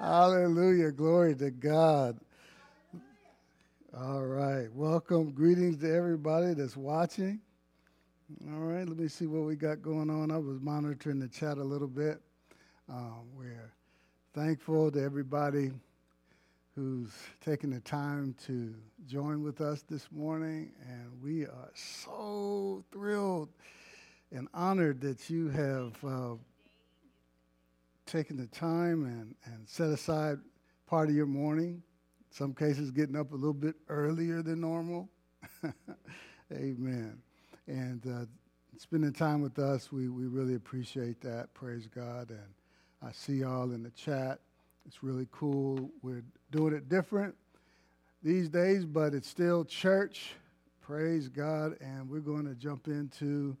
Hallelujah. Glory to God. All right. Welcome. Greetings to everybody that's watching. All right. Let me see what we got going on. I was monitoring the chat a little bit. We're thankful to everybody who's taking the time to join with us this morning. And we are so thrilled and honored that you have taking the time and set aside part of your morning, in some cases getting up a little bit earlier than normal. Amen. And spending time with us, we really appreciate that. Praise God. And I see y'all in the chat. It's really cool. We're doing it different these days, but it's still church. Praise God. And we're going to jump into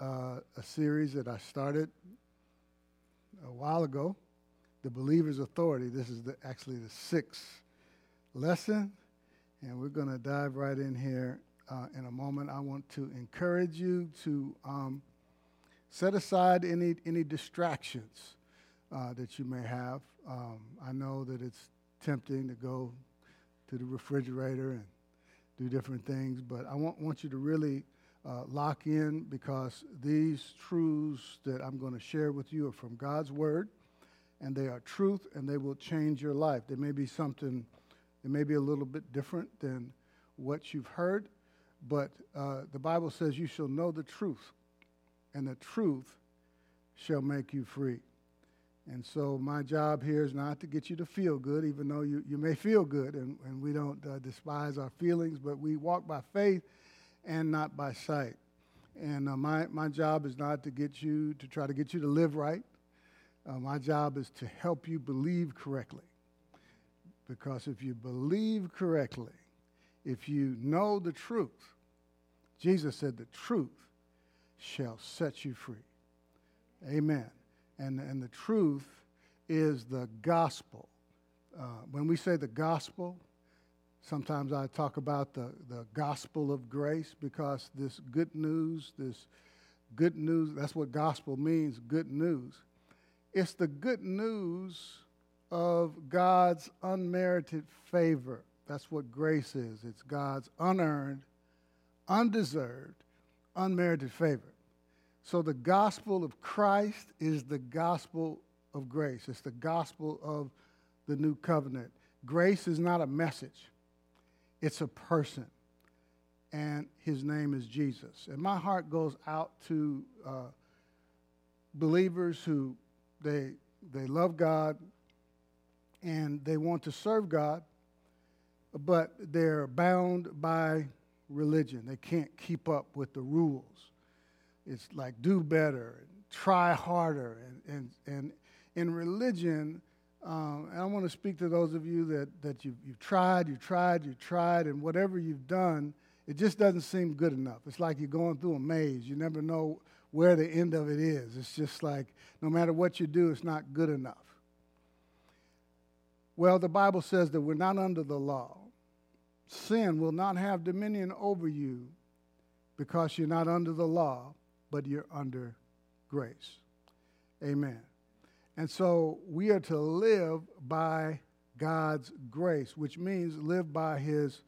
a series that I started a while ago, the Believer's Authority. This is actually the sixth lesson, and we're going to dive right in here in a moment. I want to encourage you to set aside any distractions that you may have. I know that it's tempting to go to the refrigerator and do different things, but I want you to really lock in, because these truths that I'm going to share with you are from God's Word, and they are truth, and they will change your life. There may be something, it may be a little bit different than what you've heard, but the Bible says you shall know the truth, and the truth shall make you free. And so my job here is not to get you to feel good, even though you may feel good, and we don't despise our feelings, but we walk by faith and not by sight. And my job is not to get you to try to get you to live right. My job is to help you believe correctly. Because if you believe correctly, if you know the truth, Jesus said the truth shall set you free. Amen. And the truth is the gospel. When we say the gospel, sometimes I talk about the gospel of grace, because this good news, that's what gospel means, good news. It's the good news of God's unmerited favor. That's what grace is. It's God's unearned, undeserved, unmerited favor. So the gospel of Christ is the gospel of grace. It's the gospel of the new covenant. Grace is not a message. It's a person, and his name is Jesus. And my heart goes out to believers who they love God and they want to serve God, but they're bound by religion. They can't keep up with the rules. It's like do better, and try harder, and in religion. And I want to speak to those of you that you've tried, and whatever you've done, it just doesn't seem good enough. It's like you're going through a maze. You never know where the end of it is. It's just like no matter what you do, it's not good enough. Well, the Bible says that we're not under the law. Sin will not have dominion over you because you're not under the law, but you're under grace. Amen. And so we are to live by God's grace, which means live by his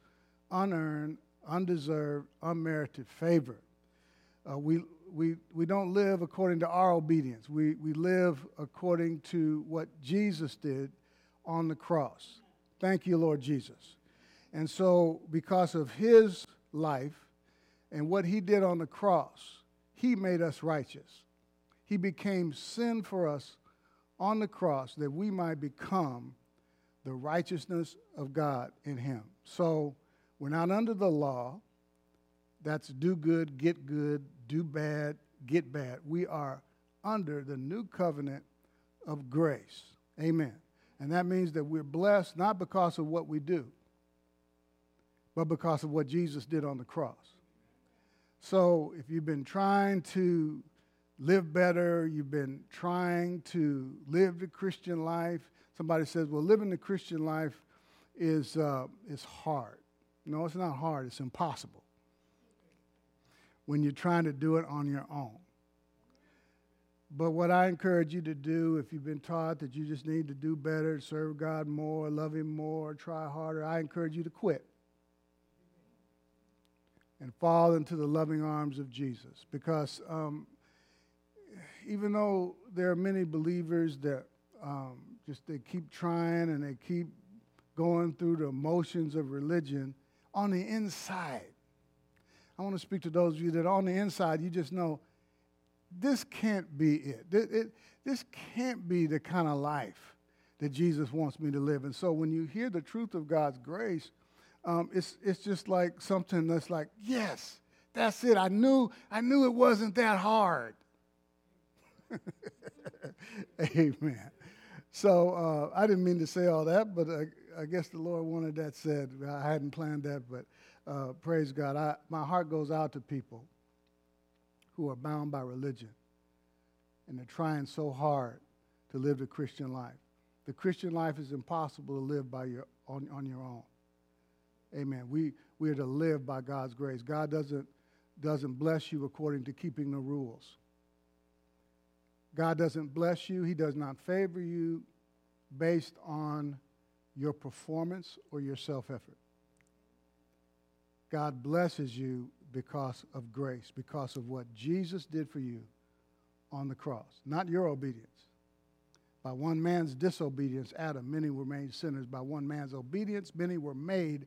unearned, undeserved, unmerited favor. We don't live according to our obedience. We live according to what Jesus did on the cross. Thank you, Lord Jesus. And so because of his life and what he did on the cross, he made us righteous. He became sin for us on the cross, that we might become the righteousness of God in him. So we're not under the law. That's do good, do bad, get bad. We are under the new covenant of grace. Amen. And that means that we're blessed not because of what we do, but because of what Jesus did on the cross. So if you've been trying to live better, you've been trying to live the Christian life. Somebody says, well, living the Christian life is hard. No, it's not hard. It's impossible when you're trying to do it on your own. But what I encourage you to do, if you've been taught that you just need to do better, serve God more, love Him more, try harder, I encourage you to quit and fall into the loving arms of Jesus. Because even though there are many believers that they keep trying and they keep going through the motions of religion, on the inside, I want to speak to those of you that on the inside, you just know, this can't be it. This can't be the kind of life that Jesus wants me to live. And so when you hear the truth of God's grace, it's just like something that's like, yes, that's it. I knew it wasn't that hard. Amen. So I didn't mean to say all that, but I guess the Lord wanted that said. I hadn't planned that, but praise God. My heart goes out to people who are bound by religion, and they're trying so hard to live the Christian life. The Christian life is impossible to live by on your own. Amen. We are to live by God's grace. God doesn't bless you according to keeping the rules. God doesn't bless you. He does not favor you based on your performance or your self-effort. God blesses you because of grace, because of what Jesus did for you on the cross, not your obedience. By one man's disobedience, Adam, many were made sinners. By one man's obedience, many were made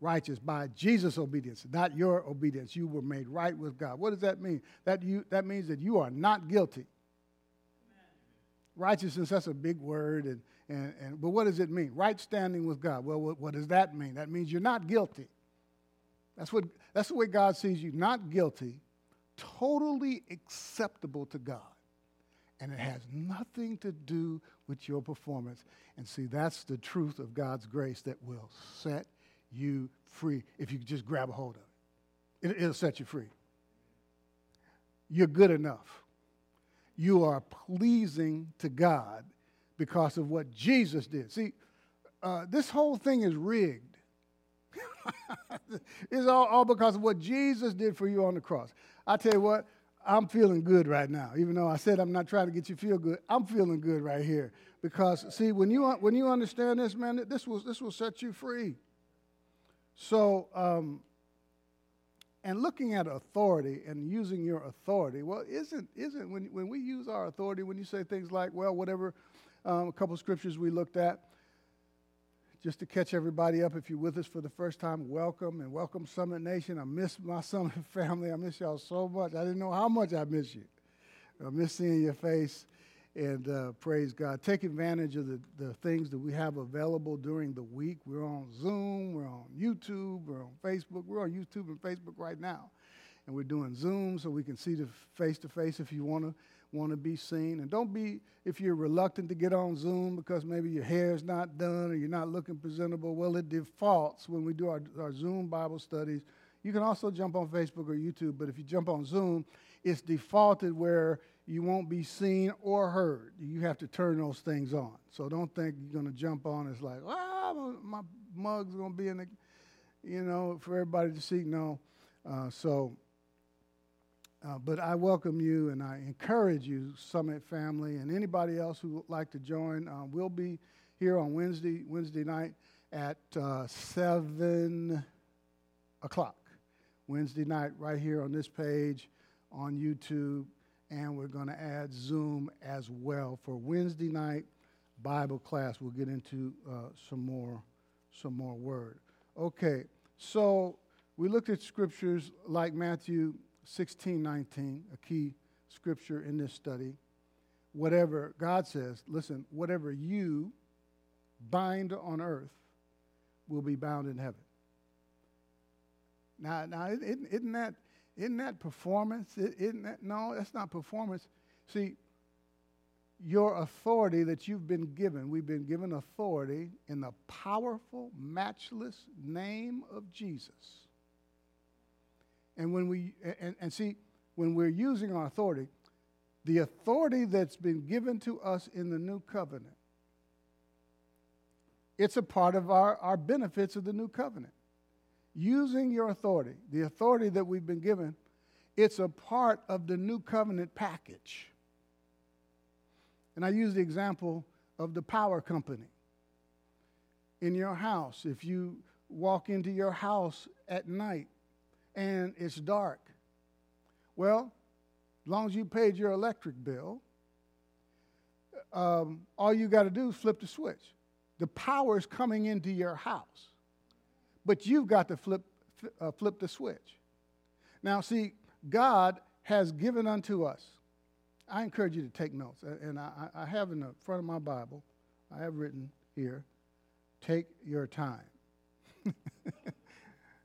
righteous. By Jesus' obedience, not your obedience, you were made right with God. What does that mean? That means that you are not guilty. Righteousness, that's a big word, but what does it mean? Right standing with God. Well, what does that mean? That means you're not guilty. That's the way God sees you, not guilty, totally acceptable to God. And it has nothing to do with your performance. And see, that's the truth of God's grace that will set you free if you just grab a hold of it. It'll set you free. You're good enough. You are pleasing to God because of what Jesus did. See, this whole thing is rigged. It's all because of what Jesus did for you on the cross. I tell you what, I'm feeling good right now. Even though I said I'm not trying to get you feel good, I'm feeling good right here. Because, see, when you understand this, man, this will set you free. So, and looking at authority and using your authority, well, isn't when we use our authority, when you say things like, well, whatever, a couple of scriptures we looked at, just to catch everybody up, if you're with us for the first time, welcome, and welcome Summit Nation. I miss my Summit family. I miss y'all so much. I didn't know how much I miss you. I miss seeing your face, and praise God. Take advantage of the things that we have available during the week. We're on Zoom, we're on YouTube, we're on Facebook. We're on YouTube and Facebook right now. And we're doing Zoom so we can see the face-to-face if you want to be seen. And don't be, if you're reluctant to get on Zoom because maybe your hair's not done or you're not looking presentable, well, it defaults when we do our Zoom Bible studies. You can also jump on Facebook or YouTube, but if you jump on Zoom, it's defaulted where you won't be seen or heard. You have to turn those things on. So don't think you're going to jump on. It's like, my mug's going to be in the, for everybody to see. No. But I welcome you and I encourage you, Summit family, and anybody else who would like to join. We'll be here on Wednesday night at 7 o'clock. Wednesday night right here on this page on YouTube. And we're going to add Zoom as well for Wednesday night Bible class. We'll get into some more word. Okay, so we looked at scriptures like Matthew 16:19, a key scripture in this study. Whatever God says, listen, whatever you bind on earth will be bound in heaven. Now, isn't that? Isn't that performance? No, that's not performance. See, your authority that you've been given, we've been given authority in the powerful, matchless name of Jesus. And when we're using our authority, the authority that's been given to us in the new covenant, it's a part of our benefits of the new covenant. Using your authority, the authority that we've been given, it's a part of the new covenant package. And I use the example of the power company. In your house, if you walk into your house at night and it's dark, well, as long as you paid your electric bill, all you got to do is flip the switch. The power is coming into your house, but you've got to flip the switch. Now, see, God has given unto us. I encourage you to take notes, and I have in the front of my Bible, I have written here, take your time.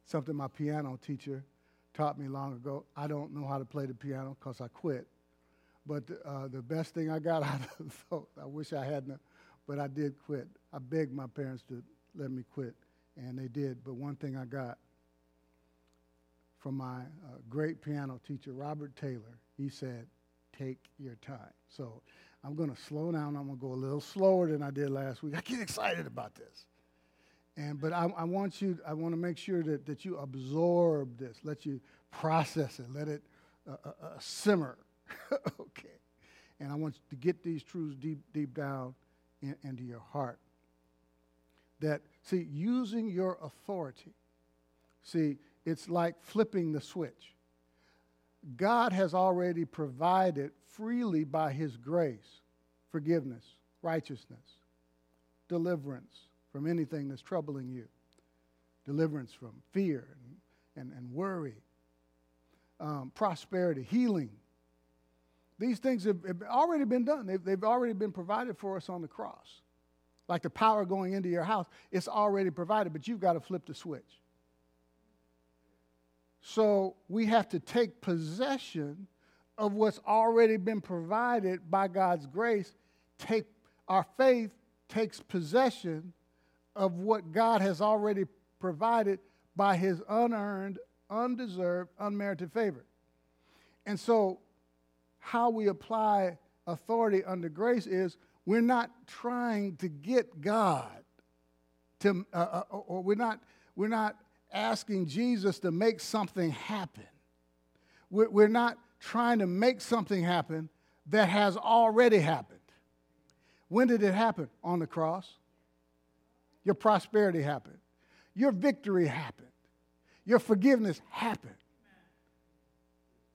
Something my piano teacher taught me long ago. I don't know how to play the piano because I quit, but the best thing I got out of those, I wish I hadn't, but I did quit. I begged my parents to let me quit, and they did, but one thing I got from my great piano teacher, Robert Taylor, he said, take your time. So I'm going to slow down. I'm going to go a little slower than I did last week. I get excited about this. But I want you, I want to make sure that you absorb this, let you process it, let it simmer. Okay. And I want you to get these truths deep down into your heart. That, see, using your authority, see, it's like flipping the switch. God has already provided freely by his grace, forgiveness, righteousness, deliverance from anything that's troubling you, deliverance from fear and worry, prosperity, healing. These things have already been done. They've already been provided for us on the cross. Like the power going into your house, it's already provided, but you've got to flip the switch. So we have to take possession of what's already been provided by God's grace. Our faith takes possession of what God has already provided by his unearned, undeserved, unmerited favor. And so how we apply authority under grace is we're not trying to get God to, or we're not asking Jesus to make something happen. We're not trying to make something happen that has already happened. When did it happen? On the cross. Your prosperity happened. Your victory happened. Your forgiveness happened.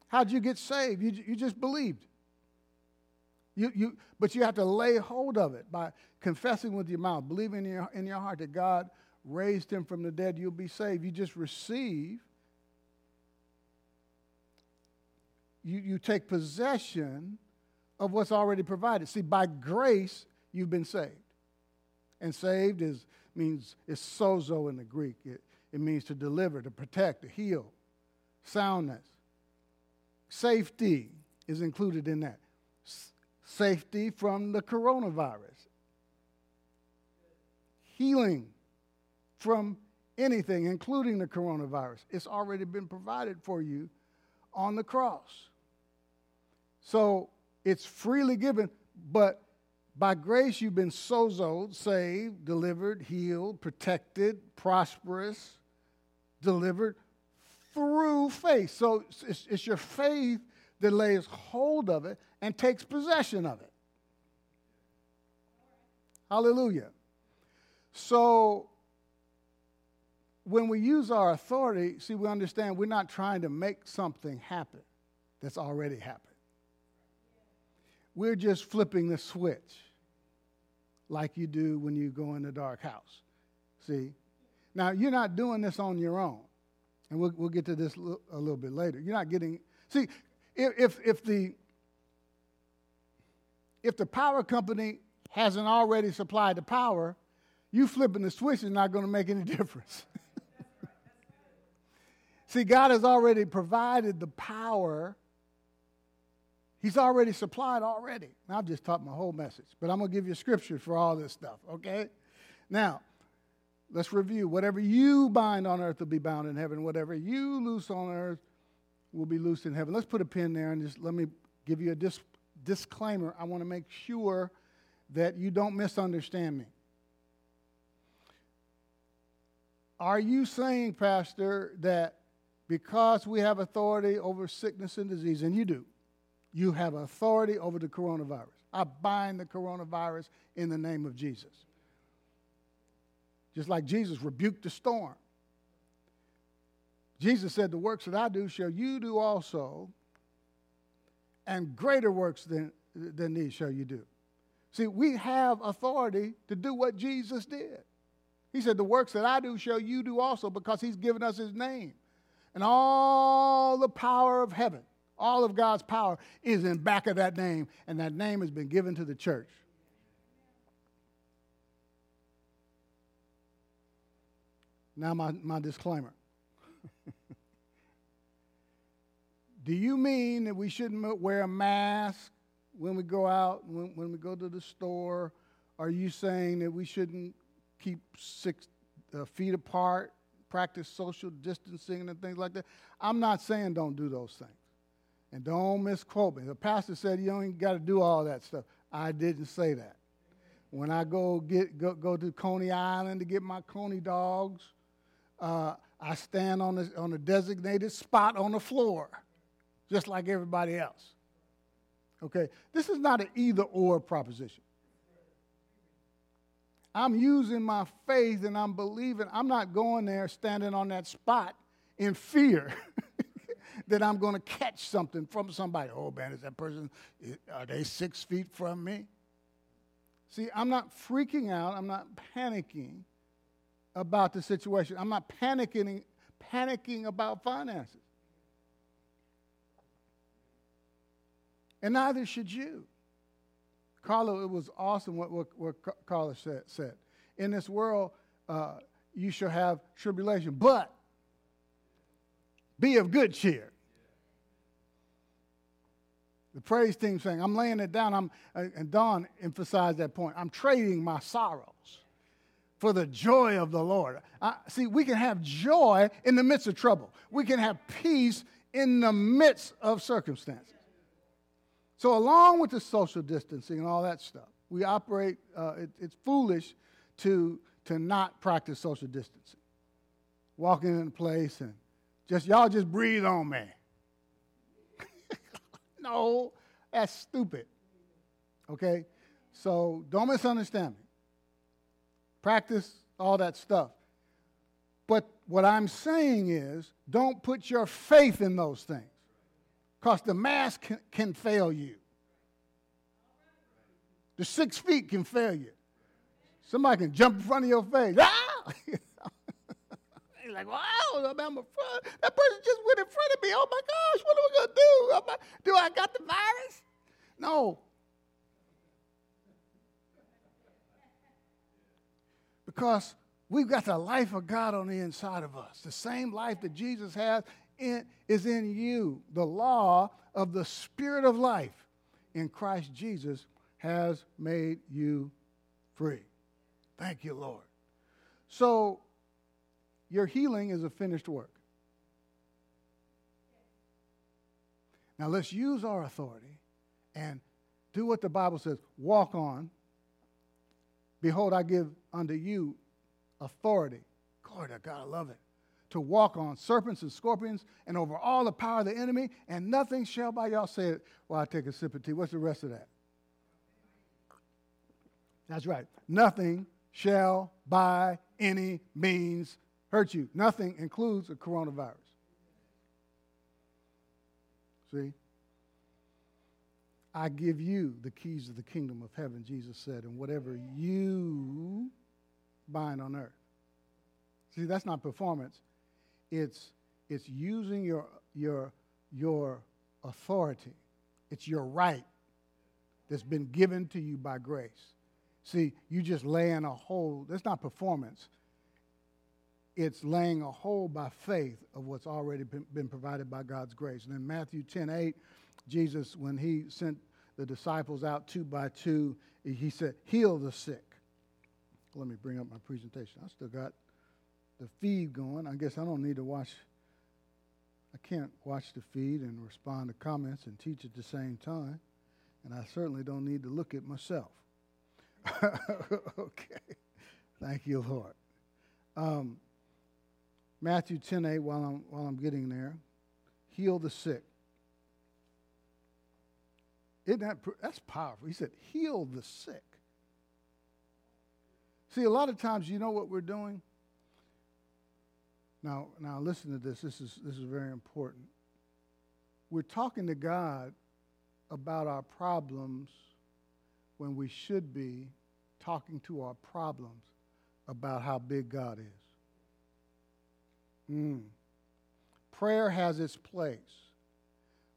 How'd you get saved? You just believed. But you have to lay hold of it by confessing with your mouth, believing in your heart that God raised him from the dead, you'll be saved. You just receive. You take possession of what's already provided. See, by grace, you've been saved. And saved means sozo in the Greek. It means to deliver, to protect, to heal, soundness. Safety is included in that. Safety from the coronavirus. Healing from anything, including the coronavirus. It's already been provided for you on the cross. So it's freely given, but by grace you've been sozoed, saved, delivered, healed, protected, prosperous, delivered through faith. So it's your faith that lays hold of it and takes possession of it. Hallelujah. So when we use our authority, see, we understand we're not trying to make something happen that's already happened. We're just flipping the switch like you do when you go in the dark house, see? Now, you're not doing this on your own, and we'll get to this a little bit later. You're not getting, see, if the power company hasn't already supplied the power, you flipping the switch is not going to make any difference. See, God has already provided the power. He's already supplied already. Now, I've just taught my whole message, but I'm going to give you scriptures for all this stuff, okay? Now, let's review. Whatever you bind on earth will be bound in heaven. Whatever you loose on earth will be loosed in heaven. Let's put a pin there and just let me give you a disclaimer. I want to make sure that you don't misunderstand me. Are you saying, Pastor, that because we have authority over sickness and disease, and you do, you have authority over the coronavirus? I bind the coronavirus in the name of Jesus. Just like Jesus rebuked the storm. Jesus said, the works that I do shall you do also, and greater works than these shall you do. See, we have authority to do what Jesus did. He said, the works that I do shall you do also, because he's given us his name. And all the power of heaven, all of God's power is in back of that name, and that name has been given to the church. Now my disclaimer. Do you mean that we shouldn't wear a mask when we go out, when we go to the store? Are you saying that we shouldn't keep 6 feet apart, practice social distancing and things like that? I'm not saying don't do those things. And don't misquote me. The pastor said you don't got to do all that stuff. I didn't say that. When I go to Coney Island to get my Coney dogs, I stand on a designated spot on the floor, just like everybody else. Okay, this is not an either-or proposition. I'm using my faith and I'm believing. I'm not going there standing on that spot in fear that I'm going to catch something from somebody. Oh, man, is that person, are they 6 feet from me? See, I'm not freaking out. I'm not panicking about the situation. I'm not panicking about finances. And neither should you. Carla, it was awesome what Carla said. In this world, you shall have tribulation, but be of good cheer. The praise team saying, I'm laying it down. And Don emphasized that point. I'm trading my sorrows for the joy of the Lord. See, we can have joy in the midst of trouble. We can have peace in the midst of circumstances. So along with the social distancing and all that stuff, we operate, it's foolish to not practice social distancing. Walking in a place and y'all just breathe on me. No, that's stupid. Okay? So don't misunderstand me. Practice all that stuff. But what I'm saying is, don't put your faith in those things. Because the mask can fail you. The 6 feet can fail you. Somebody can jump in front of your face. Ah! You're like, wow, I'm a front. That person just went in front of me. Oh, my gosh, what am I going to do? Do I got the virus? No. Because we've got the life of God on the inside of us. The same life that Jesus has is in you. The law of the Spirit of life in Christ Jesus has made you free. Thank you, Lord. So your healing is a finished work. Now let's use our authority and do what the Bible says. Walk on. Behold, I give unto you authority. Glory to God, I love it. To walk on serpents and scorpions and over all the power of the enemy, and nothing shall by y'all say it while I take a sip of tea. What's the rest of that? That's right. Nothing shall by any means hurt you. Nothing includes a coronavirus. See? I give you the keys of the kingdom of heaven, Jesus said, and whatever you bind on earth. See, that's not performance. It's using your authority. It's your right that's been given to you by grace. See, you just laying a hold. That's not performance. It's laying a hold by faith of what's already been provided by God's grace. And in Matthew 10:8, Jesus, when he sent the disciples out 2 by 2, he said, heal the sick. Let me bring up my presentation. I still got the feed going. I guess I don't need to watch. I can't watch the feed and respond to comments and teach at the same time. And I certainly don't need to look at myself. Okay. Thank you, Lord. Matthew 10:8, while I'm getting there, heal the sick. Isn't that, that's powerful. He said, heal the sick. See, a lot of times, you know what we're doing? Now listen to this. This is very important. We're talking to God about our problems when we should be talking to our problems about how big God is. Prayer has its place.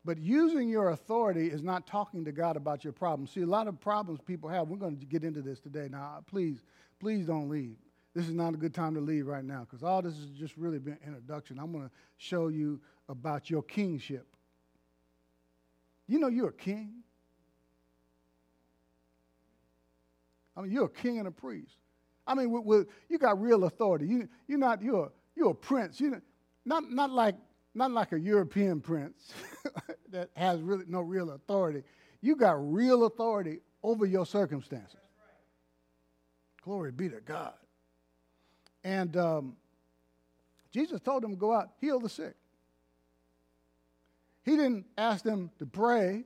But using your authority is not talking to God about your problems. See, a lot of problems people have. We're going to get into this today. Now, please don't leave. This is not a good time to leave right now because all this has just really been introduction. I'm going to show you about your kingship. You know you're a king. I mean, you're a king and a priest. I mean, you got real authority. You're a prince. You know, not like a European prince that has really no real authority. You got real authority over your circumstances. Right. Glory be to God. And Jesus told them to go out, heal the sick. He didn't ask them to pray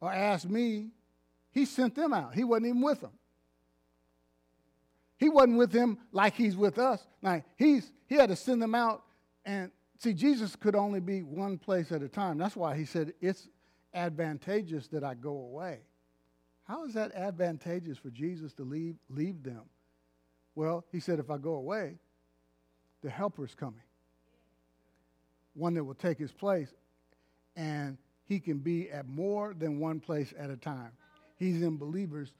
or ask me. He sent them out. He wasn't even with them. He wasn't with them like he's with us. Like he had to send them out. And see, Jesus could only be one place at a time. That's why he said, it's advantageous that I go away. How is that advantageous for Jesus to leave them? Well, he said, if I go away, the helper's coming. One that will take his place, and he can be at more than one place at a time. He's in believers.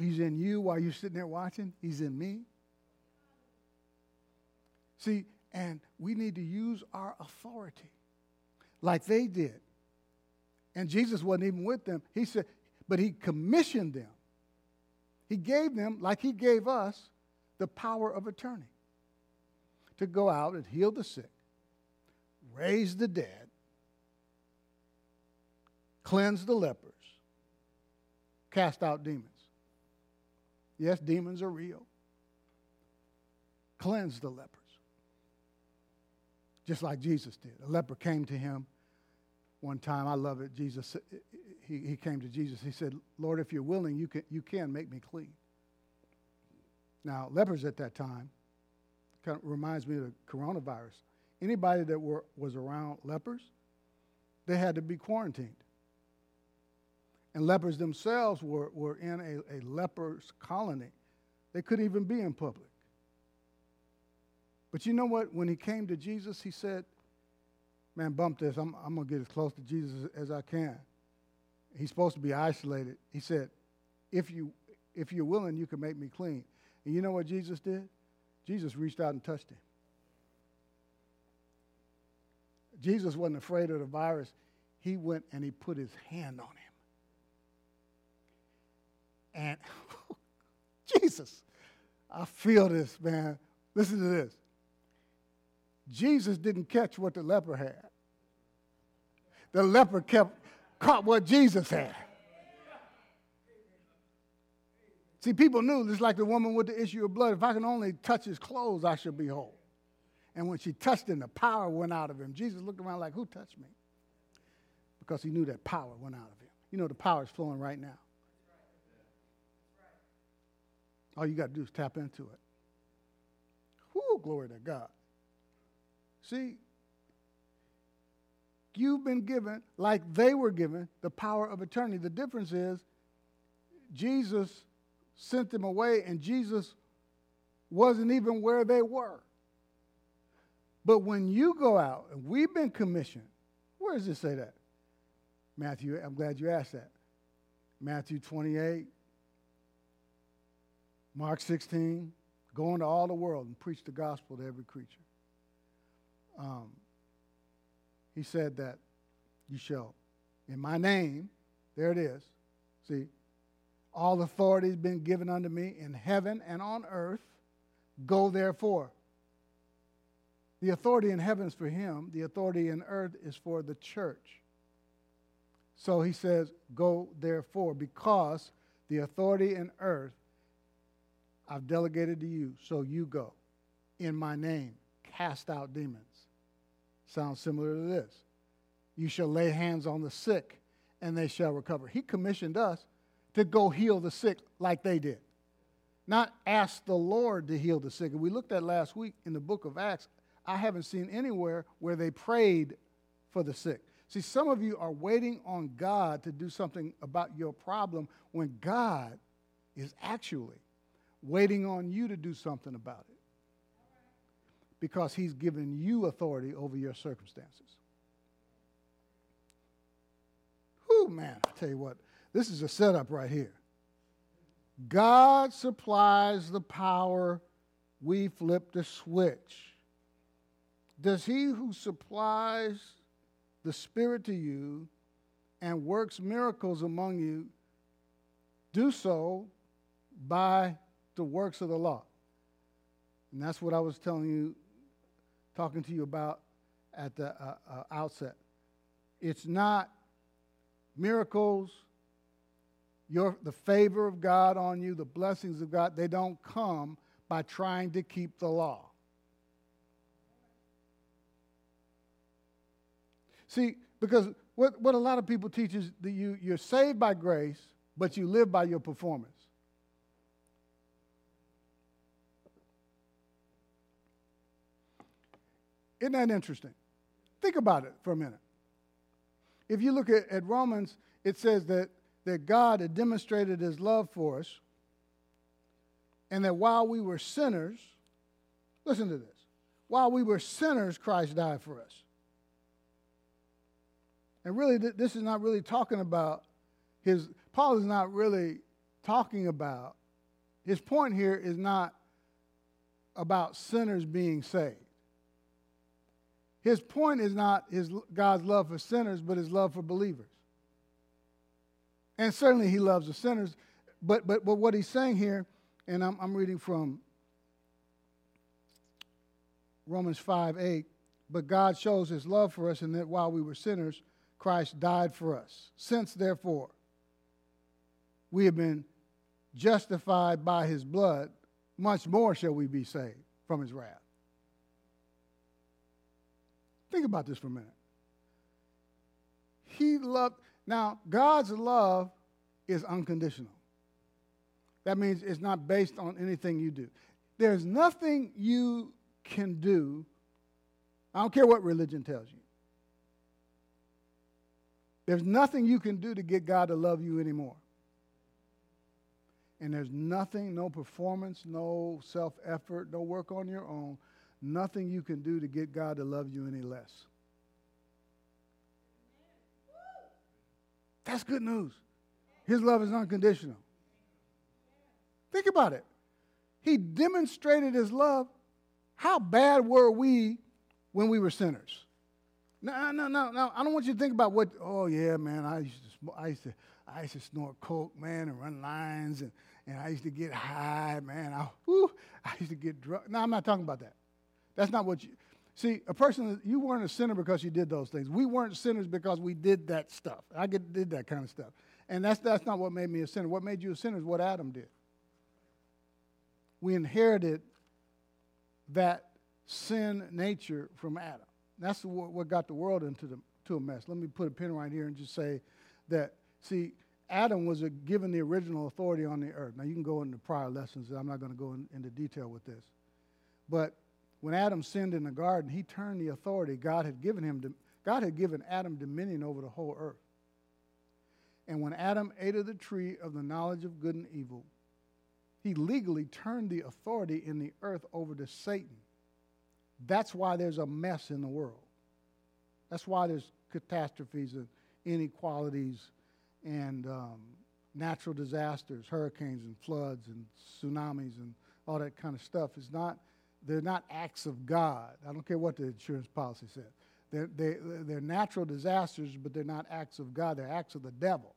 He's in you while you're sitting there watching. He's in me. See, and we need to use our authority like they did. And Jesus wasn't even with them. He said, but he commissioned them. He gave them, like he gave us, the power of attorney to go out and heal the sick, raise the dead, cleanse the lepers, cast out demons. Yes, demons are real. Cleanse the lepers. Just like Jesus did. A leper came to him one time. I love it. Jesus, he came to Jesus. He said, Lord, if you're willing, you can make me clean. Now, lepers at that time, kind of reminds me of the coronavirus. Anybody that was around lepers, they had to be quarantined. And lepers themselves were in a leper's colony. They couldn't even be in public. But you know what? When he came to Jesus, he said, man, bump this. I'm going to get as close to Jesus as I can. He's supposed to be isolated. He said, if you're willing, you can make me clean. And you know what Jesus did? Jesus reached out and touched him. Jesus wasn't afraid of the virus. He went and he put his hand on him. And Jesus, I feel this, man. Listen to this. Jesus didn't catch what the leper had. The leper caught what Jesus had. See, people knew, just like the woman with the issue of blood, if I can only touch his clothes, I shall be whole. And when she touched him, the power went out of him. Jesus looked around like, who touched me? Because he knew that power went out of him. You know, the power is flowing right now. All you got to do is tap into it. Whoo, glory to God. See, you've been given, like they were given, the power of attorney. The difference is Jesus sent them away, and Jesus wasn't even where they were. But when you go out, and we've been commissioned, where does it say that? Matthew, I'm glad you asked that. Matthew 28, Mark 16, go into all the world and preach the gospel to every creature. He said that you shall, in my name, there it is, see, all authority has been given unto me in heaven and on earth, go therefore. The authority in heaven is for him. The authority in earth is for the church. So he says, go therefore, because the authority in earth I've delegated to you, so you go. In my name, cast out demons. Sounds similar to this. You shall lay hands on the sick, and they shall recover. He commissioned us to go heal the sick like they did, not ask the Lord to heal the sick. And we looked at last week in the book of Acts, I haven't seen anywhere where they prayed for the sick. See, some of you are waiting on God to do something about your problem when God is actually waiting on you to do something about it, because he's given you authority over your circumstances. Whew, man, I tell you what, this is a setup right here. God supplies the power, we flip the switch. Does he who supplies the Spirit to you and works miracles among you do so by the works of the law? And that's what I was telling you, talking to you about at the outset. It's not miracles, the favor of God on you, the blessings of God. They don't come by trying to keep the law. See, because what a lot of people teach is that you're saved by grace, but you live by your performance. Isn't that interesting? Think about it for a minute. If you look at Romans, it says that God had demonstrated his love for us, and that while we were sinners, listen to this, while we were sinners, Christ died for us. And really, this is not really talking about Paul is not really talking about, his point here is not about sinners being saved. His point is not God's love for sinners, but his love for believers. And certainly he loves the sinners, but what he's saying here, and I'm reading from Romans 5:8, but God shows his love for us in that while we were sinners, Christ died for us. Since, therefore, we have been justified by his blood, much more shall we be saved from his wrath. Think about this for a minute. Now, God's love is unconditional. That means it's not based on anything you do. There's nothing you can do. I don't care what religion tells you. There's nothing you can do to get God to love you anymore. And there's nothing, no performance, no self-effort, no work on your own, nothing you can do to get God to love you any less. That's good news. His love is unconditional. Think about it. He demonstrated his love. How bad were we when we were sinners? No. I don't want you to think about oh yeah, man, I used to snort coke, man, and run lines, and I used to get high, man. I used to get drunk. No, I'm not talking about that. That's not what you, see, you weren't a sinner because you did those things. We weren't sinners because we did that stuff. I did that kind of stuff. And that's not what made me a sinner. What made you a sinner is what Adam did. We inherited that sin nature from Adam. That's what got the world into a mess. Let me put a pin right here and just say that, see, Adam was given the original authority on the earth. Now, you can go into prior lessons. I'm not going to go into detail with this. But when Adam sinned in the garden, he turned the authority God had given him. God had given Adam dominion over the whole earth. And when Adam ate of the tree of the knowledge of good and evil, he legally turned the authority in the earth over to Satan. That's why there's a mess in the world. That's why there's catastrophes and inequalities and natural disasters, hurricanes and floods and tsunamis and all that kind of stuff. They're not acts of God. I don't care what the insurance policy says. They're natural disasters, but they're not acts of God. They're acts of the devil.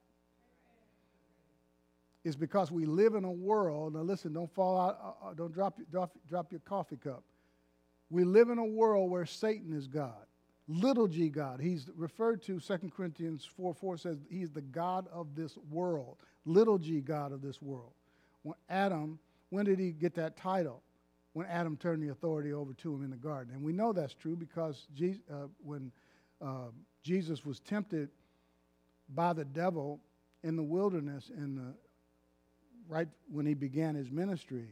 It's because we live in a world. Now listen, don't fall out. Don't drop your coffee cup. We live in a world where Satan is God, little g God. He's referred to, 2 Corinthians 4:4 says, he's the God of this world, little g God of this world. When did he get that title? When Adam turned the authority over to him in the garden. And we know that's true because when Jesus was tempted by the devil in the wilderness right when he began his ministry.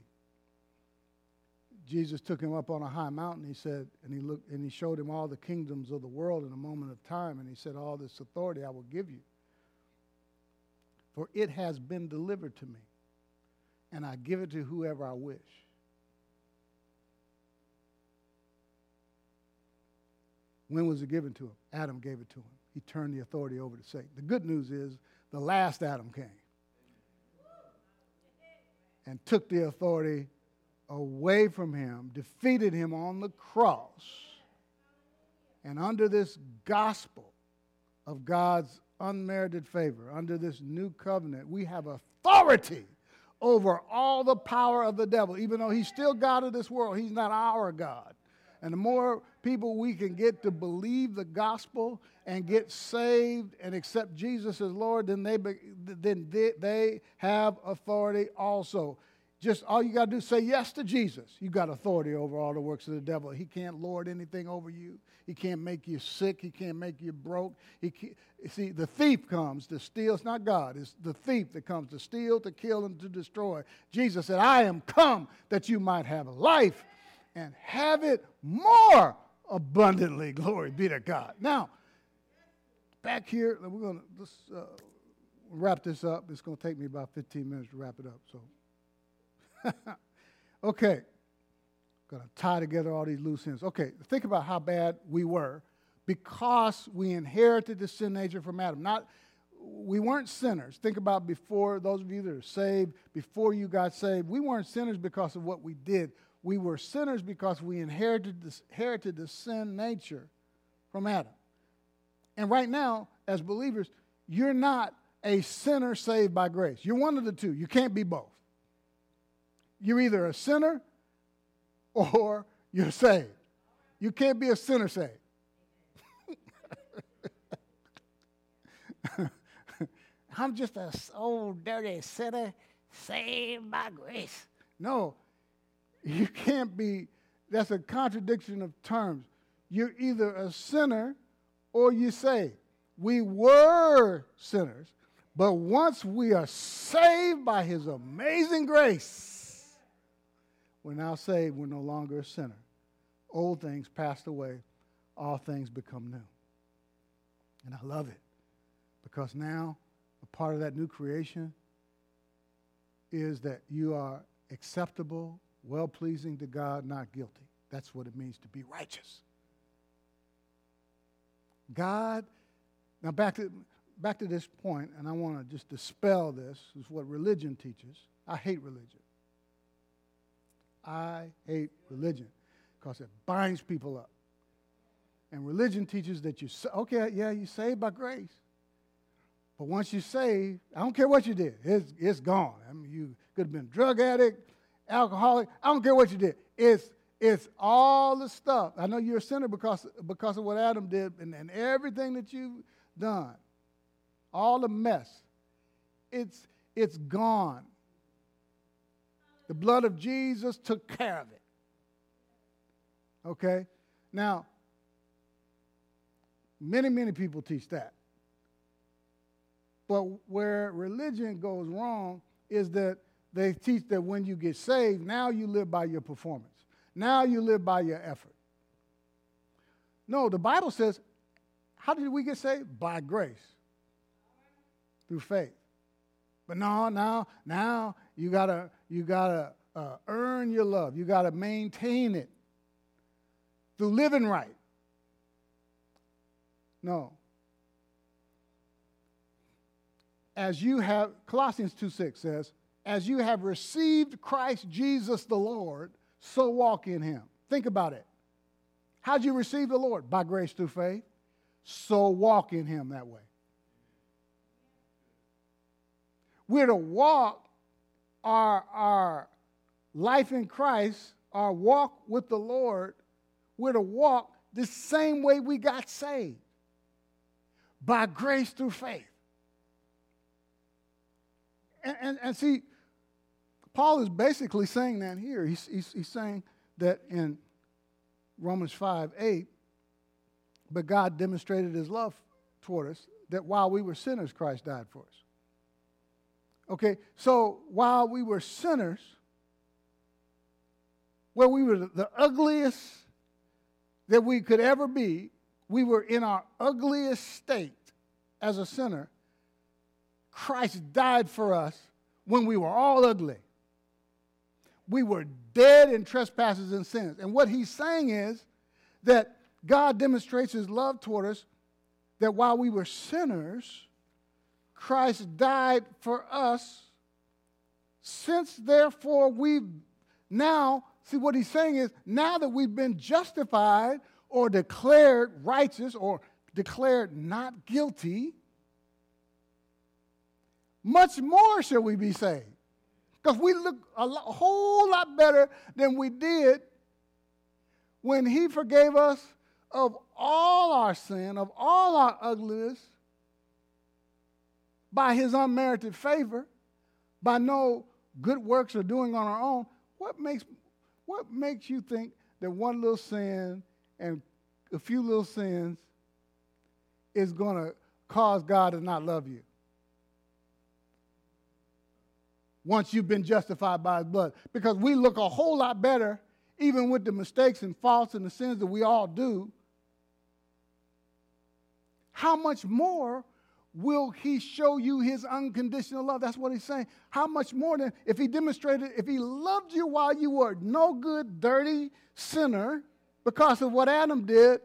Jesus took him up on a high mountain, he said, and he showed him all the kingdoms of the world in a moment of time, and he said, all this authority I will give you, for it has been delivered to me, and I give it to whoever I wish. When was it given to him? Adam gave it to him. He turned the authority over to Satan. The good news is the last Adam came and took the authority away from him, defeated him on the cross. And under this gospel of God's unmerited favor, under this new covenant, we have authority over all the power of the devil. Even though he's still God of this world, he's not our God. And the more people we can get to believe the gospel and get saved and accept Jesus as Lord, then they have authority also. Just all you got to do is say yes to Jesus. You've got authority over all the works of the devil. He can't lord anything over you. He can't make you sick. He can't make you broke. See, the thief comes to steal. It's not God. It's the thief that comes to steal, to kill, and to destroy. Jesus said, I am come that you might have life and have it more abundantly. Glory be to God. Now, back here, we're going to wrap this up. It's going to take me about 15 minutes to wrap it up, so. Okay, gonna tie together all these loose ends. Okay, think about how bad we were because we inherited the sin nature from Adam. We weren't sinners. Think about before, those of you that are saved, before you got saved, we weren't sinners because of what we did. We were sinners because we inherited the sin nature from Adam. And right now, as believers, you're not a sinner saved by grace. You're one of the two. You can't be both. You're either a sinner or you're saved. You can't be a sinner saved. I'm just an old dirty sinner saved by grace. No, you can't be. That's a contradiction of terms. You're either a sinner or you're saved. We were sinners, but once we are saved by his amazing grace, we're now saved. We're no longer a sinner. Old things passed away. All things become new. And I love it because now a part of that new creation is that you are acceptable, well-pleasing to God, not guilty. That's what it means to be righteous. God, now back to this point, and I want to just dispel this. This is what religion teaches. I hate religion. I hate religion because it binds people up. And religion teaches that you're saved by grace. But once you're saved, I don't care what you did. It's gone. I mean, you could have been a drug addict, alcoholic. I don't care what you did. It's all the stuff. I know you're a sinner because of what Adam did and everything that you've done. All the mess. It's gone. The blood of Jesus took care of it. Okay? Now, many, many people teach that. But where religion goes wrong is that they teach that when you get saved, now you live by your performance. Now you live by your effort. No, the Bible says, how did we get saved? By grace. Through faith. But no, now you got to... You got to earn your love. You got to maintain it through living right. No. As you have, Colossians 2:6 says, as you have received Christ Jesus the Lord, so walk in him. Think about it. How'd you receive the Lord? By grace through faith. So walk in him that way. We're to walk. Our life in Christ, our walk with the Lord, we're to walk the same way we got saved, by grace through faith. And see, Paul is basically saying that here. He's saying that in Romans 5:8, but God demonstrated his love toward us, that while we were sinners, Christ died for us. Okay, so while we were sinners, where we were the ugliest that we could ever be, we were in our ugliest state as a sinner. Christ died for us when we were all ugly. We were dead in trespasses and sins. And what he's saying is that God demonstrates his love toward us, that while we were sinners, Christ died for us. Since therefore we've now, see what he's saying is, now that we've been justified or declared righteous or declared not guilty, much more shall we be saved. Because we look a whole lot better than we did when he forgave us of all our sin, of all our ugliness, by his unmerited favor, by no good works or doing on our own. What makes you think that one little sin and a few little sins is going to cause God to not love you? Once you've been justified by his blood. Because we look a whole lot better, even with the mistakes and faults and the sins that we all do. How much more will he show you his unconditional love? That's what he's saying. How much more than if he demonstrated, if he loved you while you were no good, dirty sinner because of what Adam did,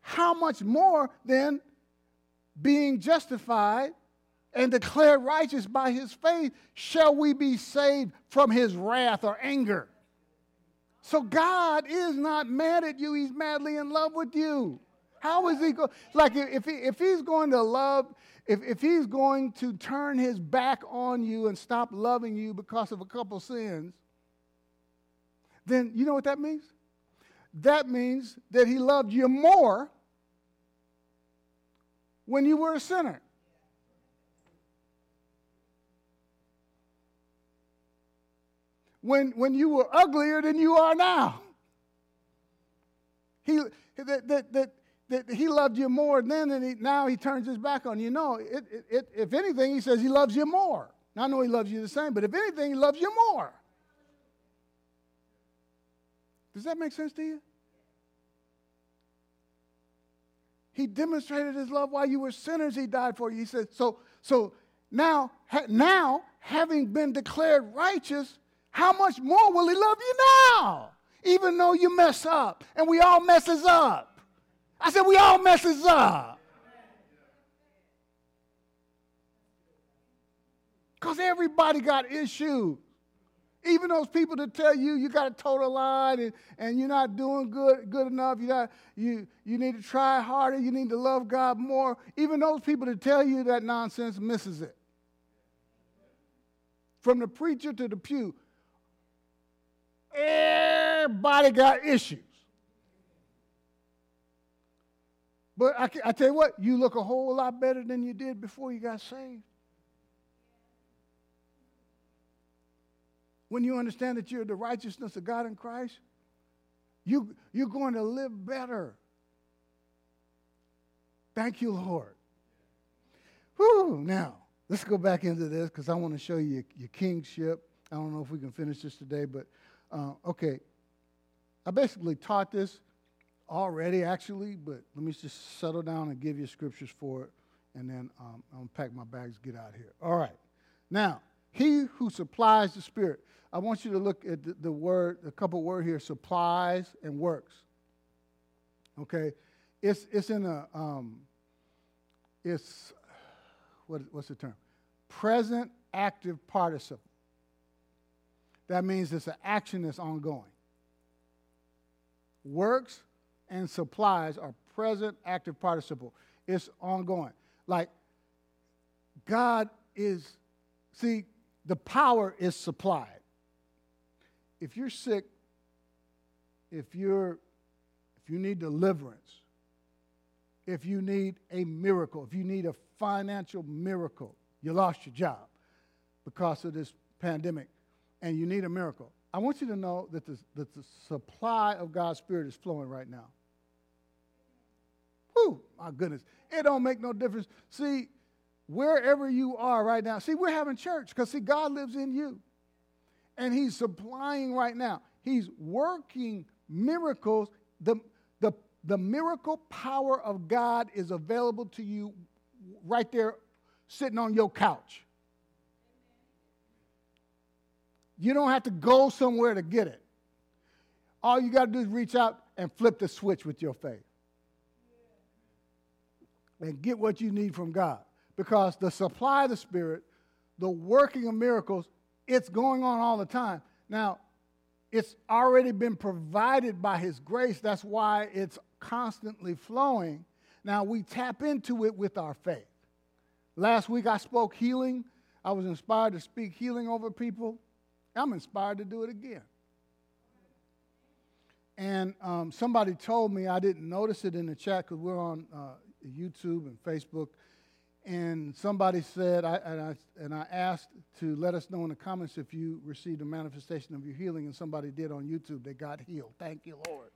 how much more than being justified and declared righteous by his faith, shall we be saved from his wrath or anger? So God is not mad at you. He's madly in love with you. How is he going? Like if he's going to turn his back on you and stop loving you because of a couple sins, then you know what that means? That means that he loved you more when you were a sinner. When you were uglier than you are now. That he loved you more then, and now he turns his back on you. No, if anything, he says he loves you more. Now, I know he loves you the same, but if anything, he loves you more. Does that make sense to you? He demonstrated his love while you were sinners. He died for you. He said, so now, having been declared righteous, how much more will he love you now? Even though you mess up, and we all messes up. I said we all messes up. Because everybody got issues. Even those people that tell you you got a total line and you're not doing good enough, you need to try harder, you need to love God more. Even those people that tell you that nonsense misses it. From the preacher to the pew, everybody got issues. But I tell you what, you look a whole lot better than you did before you got saved. When you understand that you're the righteousness of God in Christ, you're going to live better. Thank you, Lord. Whew, now, let's go back into this because I want to show you your kingship. I don't know if we can finish this today, but okay, I basically taught this already, actually, but let me just settle down and give you scriptures for it, and then I'll pack my bags, get out of here. All right. Now, he who supplies the Spirit. I want you to look at the word, a couple words here, supplies and works. Okay? It's in a, it's, what's the term? Present active participle. That means it's an action that's ongoing. Works and supplies are present active participle. It's ongoing. Like, God is, see, the power is supplied. If you're sick, if you need deliverance, if you need a miracle, if you need a financial miracle, you lost your job because of this pandemic, and you need a miracle, I want you to know that the supply of God's Spirit is flowing right now. do? My goodness, it don't make no difference. See, wherever you are right now, see, we're having church because, see, God lives in you. And he's supplying right now. He's working miracles. The miracle power of God is available to you right there sitting on your couch. You don't have to go somewhere to get it. All you got to do is reach out and flip the switch with your faith. And get what you need from God. Because the supply of the Spirit, the working of miracles, it's going on all the time. Now, it's already been provided by his grace. That's why it's constantly flowing. Now, we tap into it with our faith. Last week, I spoke healing. I was inspired to speak healing over people. I'm inspired to do it again. And somebody told me, I didn't notice it in the chat because we're on YouTube and Facebook, and somebody said, I asked to let us know in the comments if you received a manifestation of your healing, and somebody did on YouTube. They got healed. Thank you, Lord.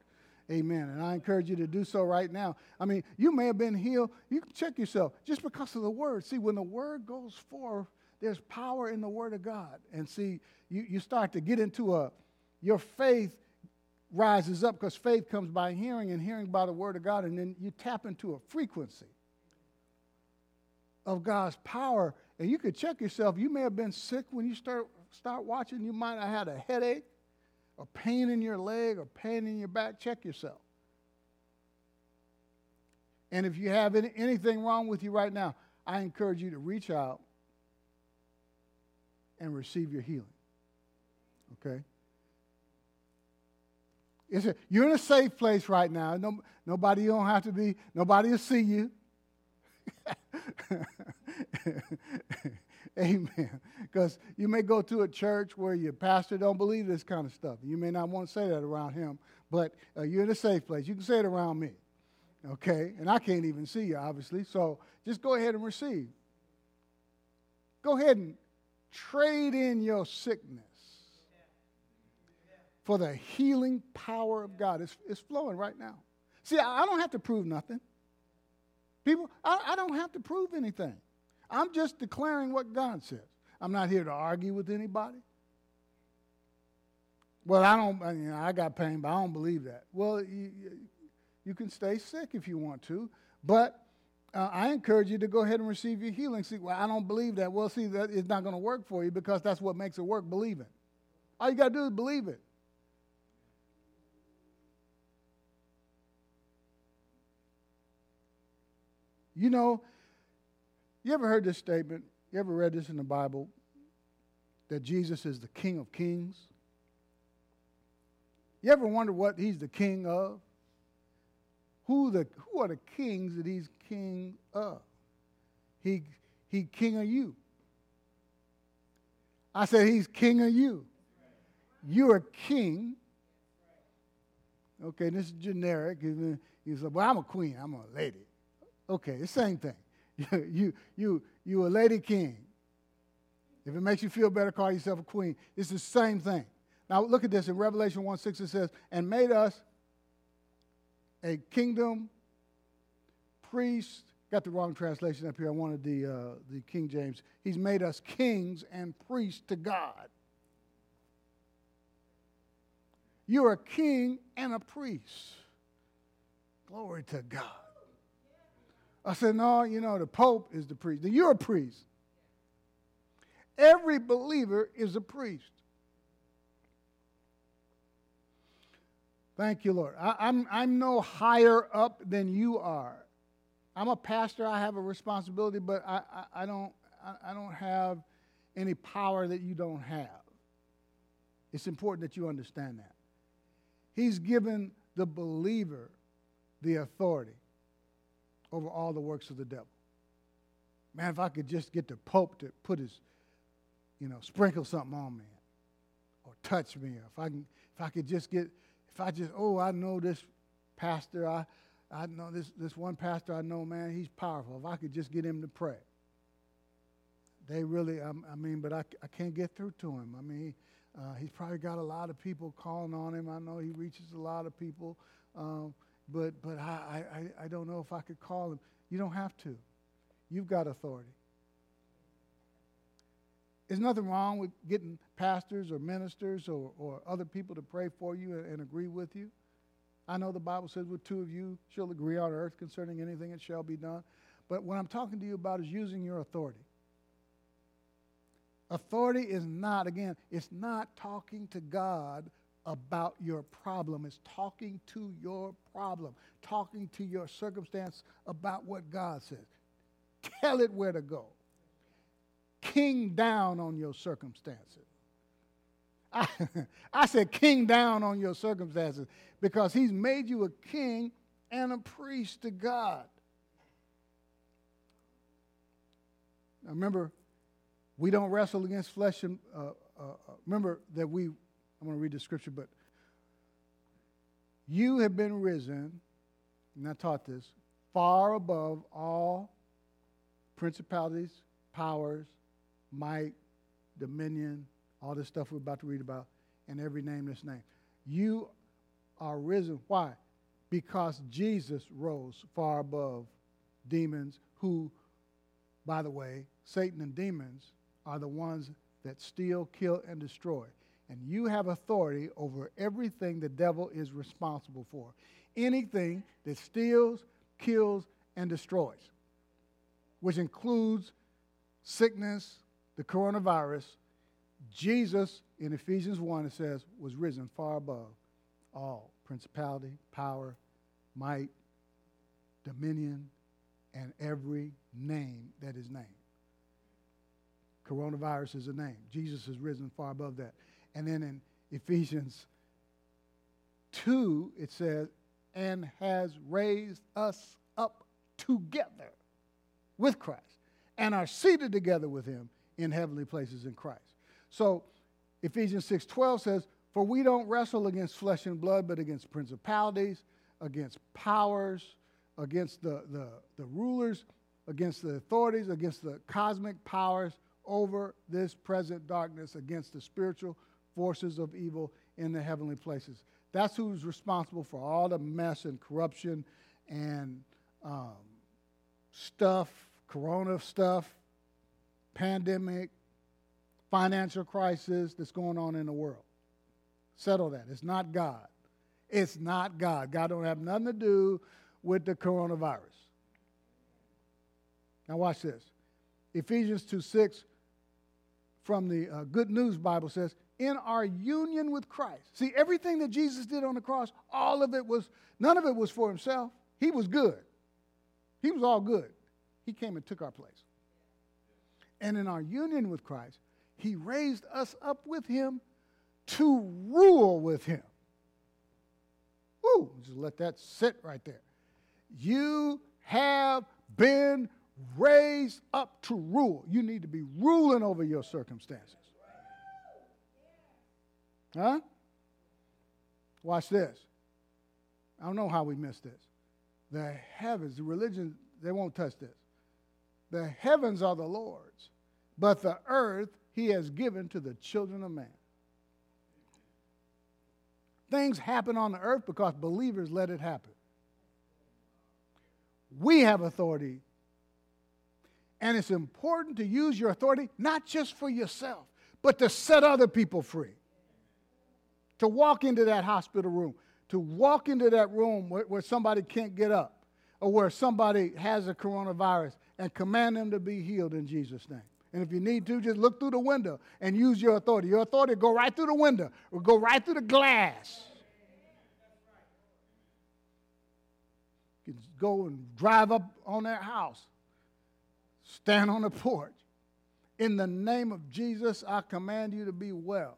Amen. And I encourage you to do so right now. I mean, you may have been healed. You can check yourself just because of the word. See, when the word goes forth, there's power in the word of God. And see, you start to get into your faith rises up because faith comes by hearing and hearing by the word of God. And then you tap into a frequency of God's power. And you could check yourself. You may have been sick when you start watching. You might have had a headache or pain in your leg or pain in your back. Check yourself. And if you have anything wrong with you right now, I encourage you to reach out and receive your healing. Okay? You're in a safe place right now. Nobody don't have to be. Nobody will see you. Amen. Because you may go to a church where your pastor don't believe this kind of stuff. You may not want to say that around him, but you're in a safe place. You can say it around me. Okay? And I can't even see you, obviously. So just go ahead and receive. Go ahead and trade in your sickness for the healing power of God. It's flowing right now. See, I don't have to prove nothing. People, I don't have to prove anything. I'm just declaring what God says. I'm not here to argue with anybody. Well, I got pain, but I don't believe that. Well, you can stay sick if you want to, but I encourage you to go ahead and receive your healing. See, well, I don't believe that. Well, see, that it's not going to work for you because that's what makes it work, believing. All you got to do is believe it. You know, you ever heard this statement? You ever read this in the Bible? That Jesus is the King of Kings? You ever wonder what he's the king of? Who are the kings that he's king of? He king of you. I said he's king of you. You're a king. Okay, this is generic. He said, well, I'm a queen. I'm a lady. Okay, the same thing. You a lady king. If it makes you feel better, call yourself a queen. It's the same thing. Now look at this in Revelation 1:6. It says, "And made us a kingdom, priest." Got the wrong translation up here. I wanted the King James. He's made us kings and priests to God. You're a king and a priest. Glory to God. I said, no, you know, the Pope is the priest. Then you're a priest. Every believer is a priest. Thank you, Lord. I'm no higher up than you are. I'm a pastor. I have a responsibility, but I don't have any power that you don't have. It's important that you understand that. He's given the believer the authority over all the works of the devil. Man, if I could just get the Pope to put his, sprinkle something on me or touch me. Or I know this pastor, I know this one pastor I know, man, he's powerful. If I could just get him to pray. They really, I can't get through to him. I mean, he's probably got a lot of people calling on him. I know he reaches a lot of people. but I don't know if I could call him. You don't have to. You've got authority. There's nothing wrong with getting pastors or ministers or other people to pray for you and agree with you. I know the Bible says, "With two of you shall agree on earth concerning anything, it shall be done." But what I'm talking to you about is using your authority. Authority is not, again, it's not talking to God about your problem. It's talking to your problem, talking to your circumstance about what God says. Tell it where to go. King down on your circumstances. I said king down on your circumstances because he's made you a king and a priest to God. Now remember, we don't wrestle against flesh and remember that I'm going to read the scripture, but you have been risen, and I taught this, far above all principalities, powers, might, dominion, all this stuff we're about to read about, and every name that's named. You are risen. Why? Because Jesus rose far above demons who, by the way, Satan and demons are the ones that steal, kill, and destroy. And you have authority over everything the devil is responsible for. Anything that steals, kills, and destroys, which includes sickness, the coronavirus. Jesus, in Ephesians 1, it says, was risen far above all principality, power, might, dominion, and every name that is named. Coronavirus is a name. Jesus is risen far above that. And then in Ephesians 2, it says, and has raised us up together with Christ and are seated together with him in heavenly places in Christ. So Ephesians 6:12 says, for we don't wrestle against flesh and blood, but against principalities, against powers, against the rulers, against the authorities, against the cosmic powers over this present darkness, against the spiritual forces of evil in the heavenly places. That's who's responsible for all the mess and corruption and stuff, corona stuff, pandemic, financial crisis that's going on in the world. Settle that. It's not God. It's not God. God don't have nothing to do with the coronavirus. Now watch this. Ephesians 2:6 from the Good News Bible says, in our union with Christ. See, everything that Jesus did on the cross, all of it was, none of it was for himself. He was good. He was all good. He came and took our place. And in our union with Christ, he raised us up with him to rule with him. Woo! Just let that sit right there. You have been raised up to rule. You need to be ruling over your circumstances. Huh? Watch this. I don't know how we missed this. The heavens, the religion, they won't touch this. The heavens are the Lord's, but the earth he has given to the children of man. Things happen on the earth because believers let it happen. We have authority, and it's important to use your authority not just for yourself, but to set other people free. To walk into that hospital room, to walk into that room where somebody can't get up or where somebody has a coronavirus and command them to be healed in Jesus' name. And if you need to, just look through the window and use your authority. Your authority will go right through the window or go right through the glass. You can go and drive up on their house. Stand on the porch. In the name of Jesus, I command you to be well.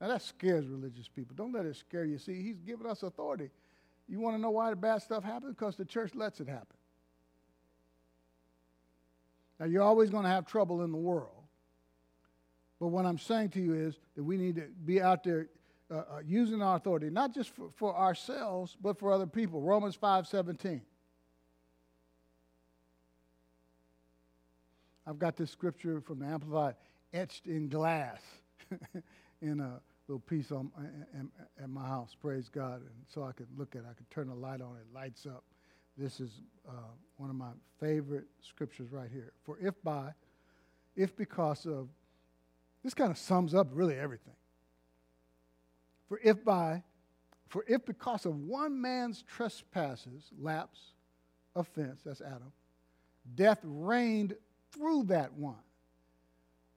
Now, that scares religious people. Don't let it scare you. See, he's given us authority. You want to know why the bad stuff happens? Because the church lets it happen. Now, you're always going to have trouble in the world. But what I'm saying to you is that we need to be out there using our authority, not just for ourselves, but for other people. Romans 5:17. I've got this scripture from the Amplified etched in glass in little piece on at my house, praise God. And so I could look at it. I could turn the light on. It lights up. This is one of my favorite scriptures right here. For if because of, this kind of sums up really everything. For if because of one man's trespasses, lapse, offense, that's Adam, death reigned through that one,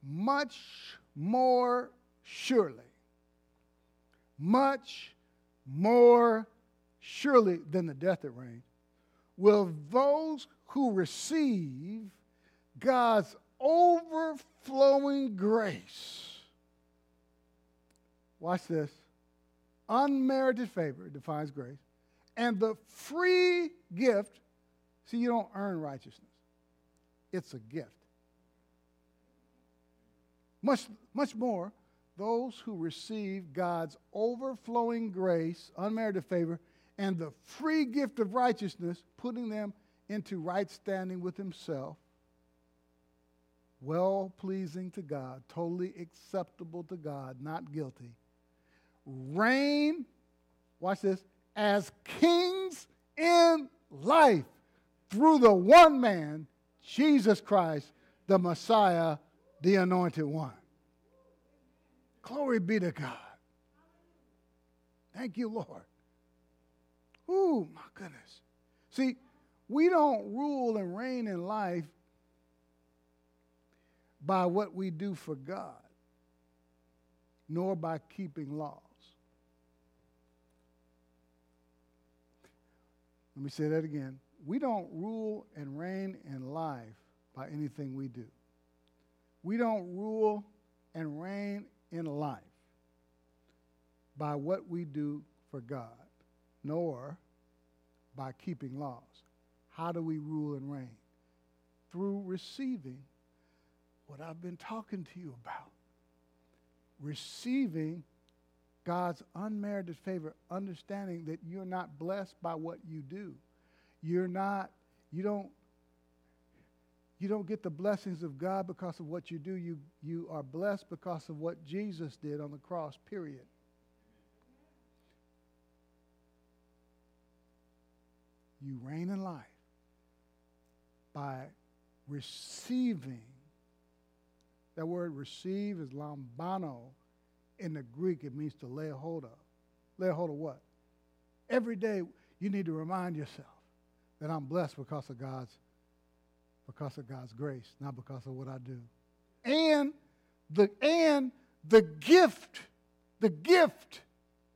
much more surely than the death that reigned, will those who receive God's overflowing grace, watch this, unmerited favor, defines grace, and the free gift, see, you don't earn righteousness. It's a gift. Much more, those who receive God's overflowing grace, unmerited favor, and the free gift of righteousness, putting them into right standing with himself, well-pleasing to God, totally acceptable to God, not guilty, reign, watch this, as kings in life through the one man, Jesus Christ, the Messiah, the Anointed One. Glory be to God. Thank you, Lord. Ooh, my goodness. See, we don't rule and reign in life by what we do for God, nor by keeping laws. Let me say that again. We don't rule and reign in life by anything we do. We don't rule and reign in life by what we do for God, nor by keeping laws. How do we rule and reign? Through receiving what I've been talking to you about. Receiving God's unmerited favor, understanding that you're not blessed by what you do. You don't get the blessings of God because of what you do. You are blessed because of what Jesus did on the cross, period. You reign in life by receiving. That word receive is lambano. In the Greek, it means to lay hold of. Lay hold of what? Every day you need to remind yourself that I'm blessed because of God's grace, not because of what I do. And the gift,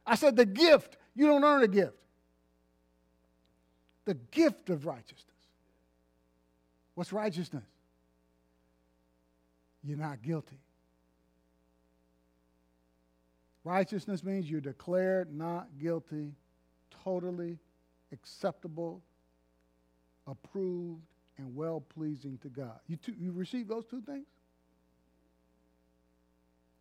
I said the gift. You don't earn a gift. The gift of righteousness. What's righteousness? You're not guilty. Righteousness means you're declared not guilty, totally acceptable, approved, and well-pleasing to God. You receive those two things?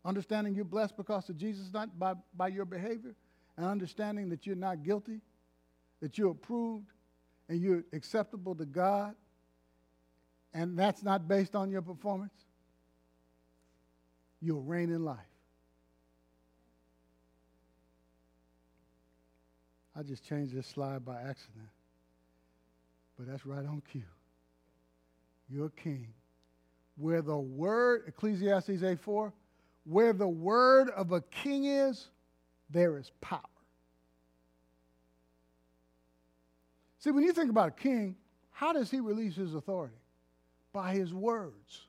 Understanding you're blessed because of Jesus, not by your behavior, and understanding that you're not guilty, that you're approved, and you're acceptable to God, and that's not based on your performance. You'll reign in life. I just changed this slide by accident, but that's right on cue. You're a king. Where the word, Ecclesiastes 8:4, where the word of a king is, there is power. See, when you think about a king, how does he release his authority? By his words.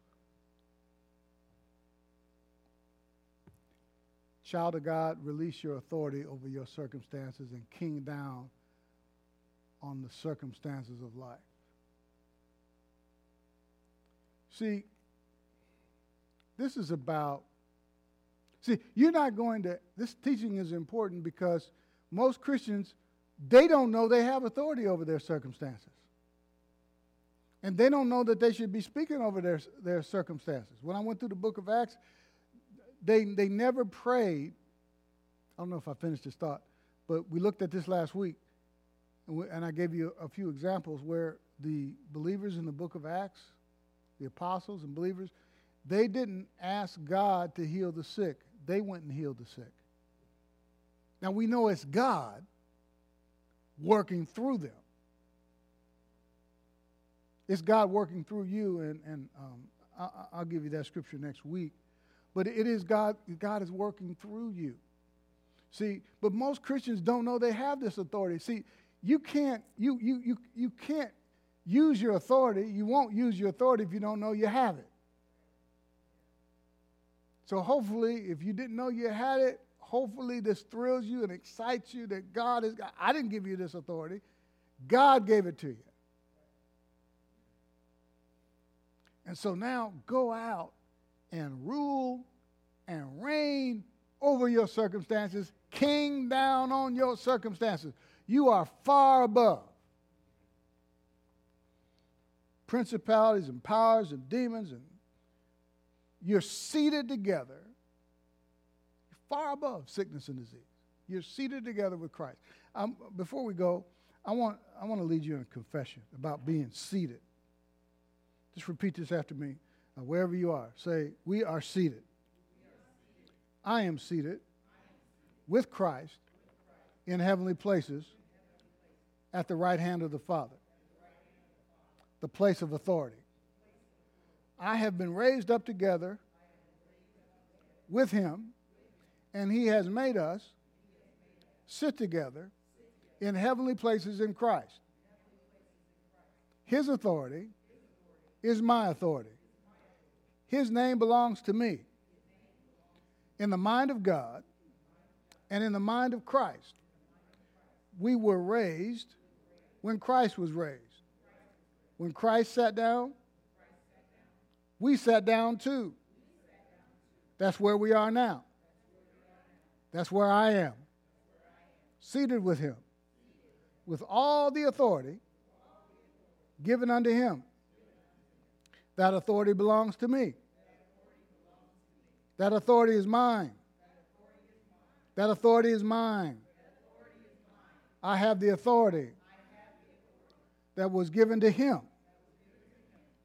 Child of God, release your authority over your circumstances and king down on the circumstances of life. See, this is about, this teaching is important because most Christians, they don't know they have authority over their circumstances. And they don't know that they should be speaking over their circumstances. When I went through the book of Acts, they never prayed. I don't know if I finished this thought, but we looked at this last week, and I gave you a few examples where the believers in the book of Acts, the apostles and believers, they didn't ask God to heal the sick. They went and healed the sick. Now, we know it's God working through them. It's God working through you, and I'll give you that scripture next week. But it is God. God is working through you. See, but most Christians don't know they have this authority. See, you can't use your authority. You won't use your authority if you don't know you have it. So hopefully, if you didn't know you had it, hopefully this thrills you and excites you that God is. I didn't give you this authority. God gave it to you. And so now go out and rule and reign over your circumstances. King down on your circumstances. You are far above principalities and powers and demons, and you're seated together. You're far above sickness and disease. You're seated together with Christ. Before we go, I want to lead you in confession about being seated. Just repeat this after me. Wherever you are, say, we are seated. I am seated with Christ in heavenly places at the right hand of the Father, the place of authority. I have been raised up together with him, and he has made us sit together in heavenly places in Christ. His authority is my authority. His name belongs to me. In the mind of God and in the mind of Christ, we were raised when Christ was raised. When Christ sat down, we sat down too. That's where we are now. That's where I am. Seated with him. With all the authority given unto him. That authority belongs to me. That authority is mine. That authority is mine. I have the authority that was given to him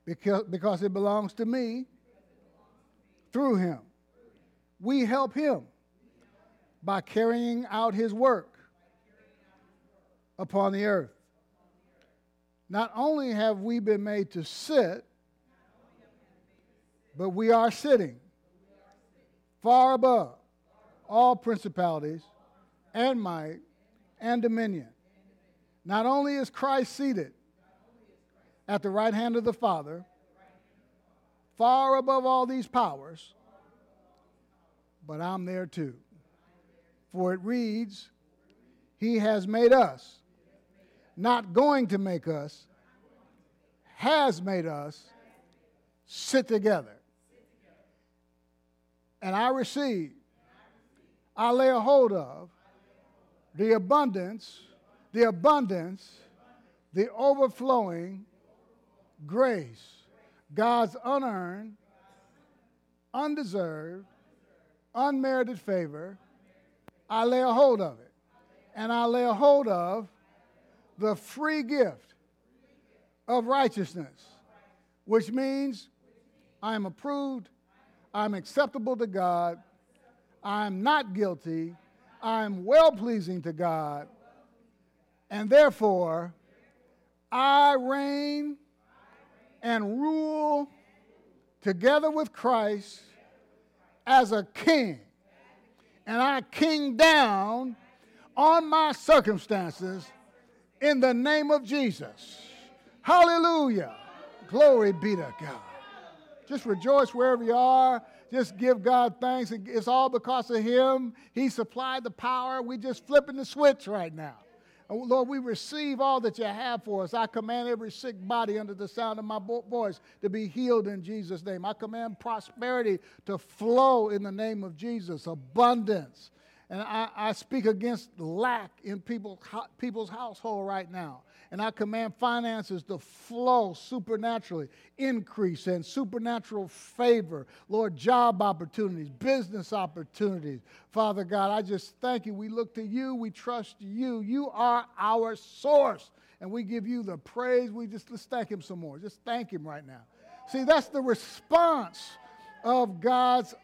because it belongs to me through him. We help him by carrying out his work upon the earth. Not only have we been made to sit, but we are sitting far above all principalities and might and dominion. Not only is Christ seated at the right hand of the Father, far above all these powers, but I'm there too. For it reads, he has made us, not going to make us, has made us sit together. And I receive, I lay a hold of the abundance, the overflowing grace, God's unearned, undeserved, unmerited favor. I lay a hold of it. And I lay a hold of the free gift of righteousness, which means I am approved. I'm acceptable to God. I'm not guilty. I'm well-pleasing to God. And therefore, I reign and rule together with Christ as a king. And I king down on my circumstances in the name of Jesus. Hallelujah. Glory be to God. Just rejoice wherever you are. Just give God thanks. It's all because of him. He supplied the power. We're just flipping the switch right now. Oh, Lord, we receive all that you have for us. I command every sick body under the sound of my voice to be healed in Jesus' name. I command prosperity to flow in the name of Jesus, abundance. And I speak against lack in people's household right now. And I command finances to flow supernaturally, increase and supernatural favor. Lord, job opportunities, business opportunities. Father God, I just thank you. We look to you. We trust you. You are our source. And we give you the praise. Let's thank him some more. Just thank him right now. See, that's the response of God's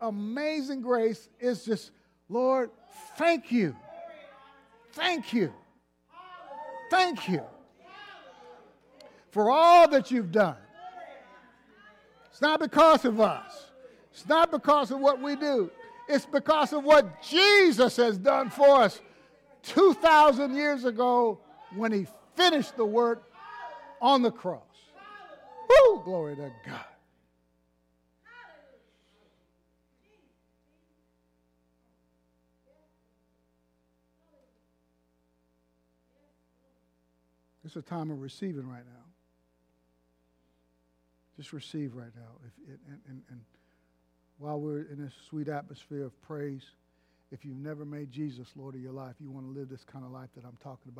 amazing grace. Is just Lord, thank you. Thank you. Thank you for all that you've done. It's not because of us. It's not because of what we do. It's because of what Jesus has done for us 2,000 years ago when he finished the work on the cross. Woo! Glory to God. It's a time of receiving right now. Just receive right now. And while we're in this sweet atmosphere of praise, if you've never made Jesus Lord of your life, you want to live this kind of life that I'm talking about.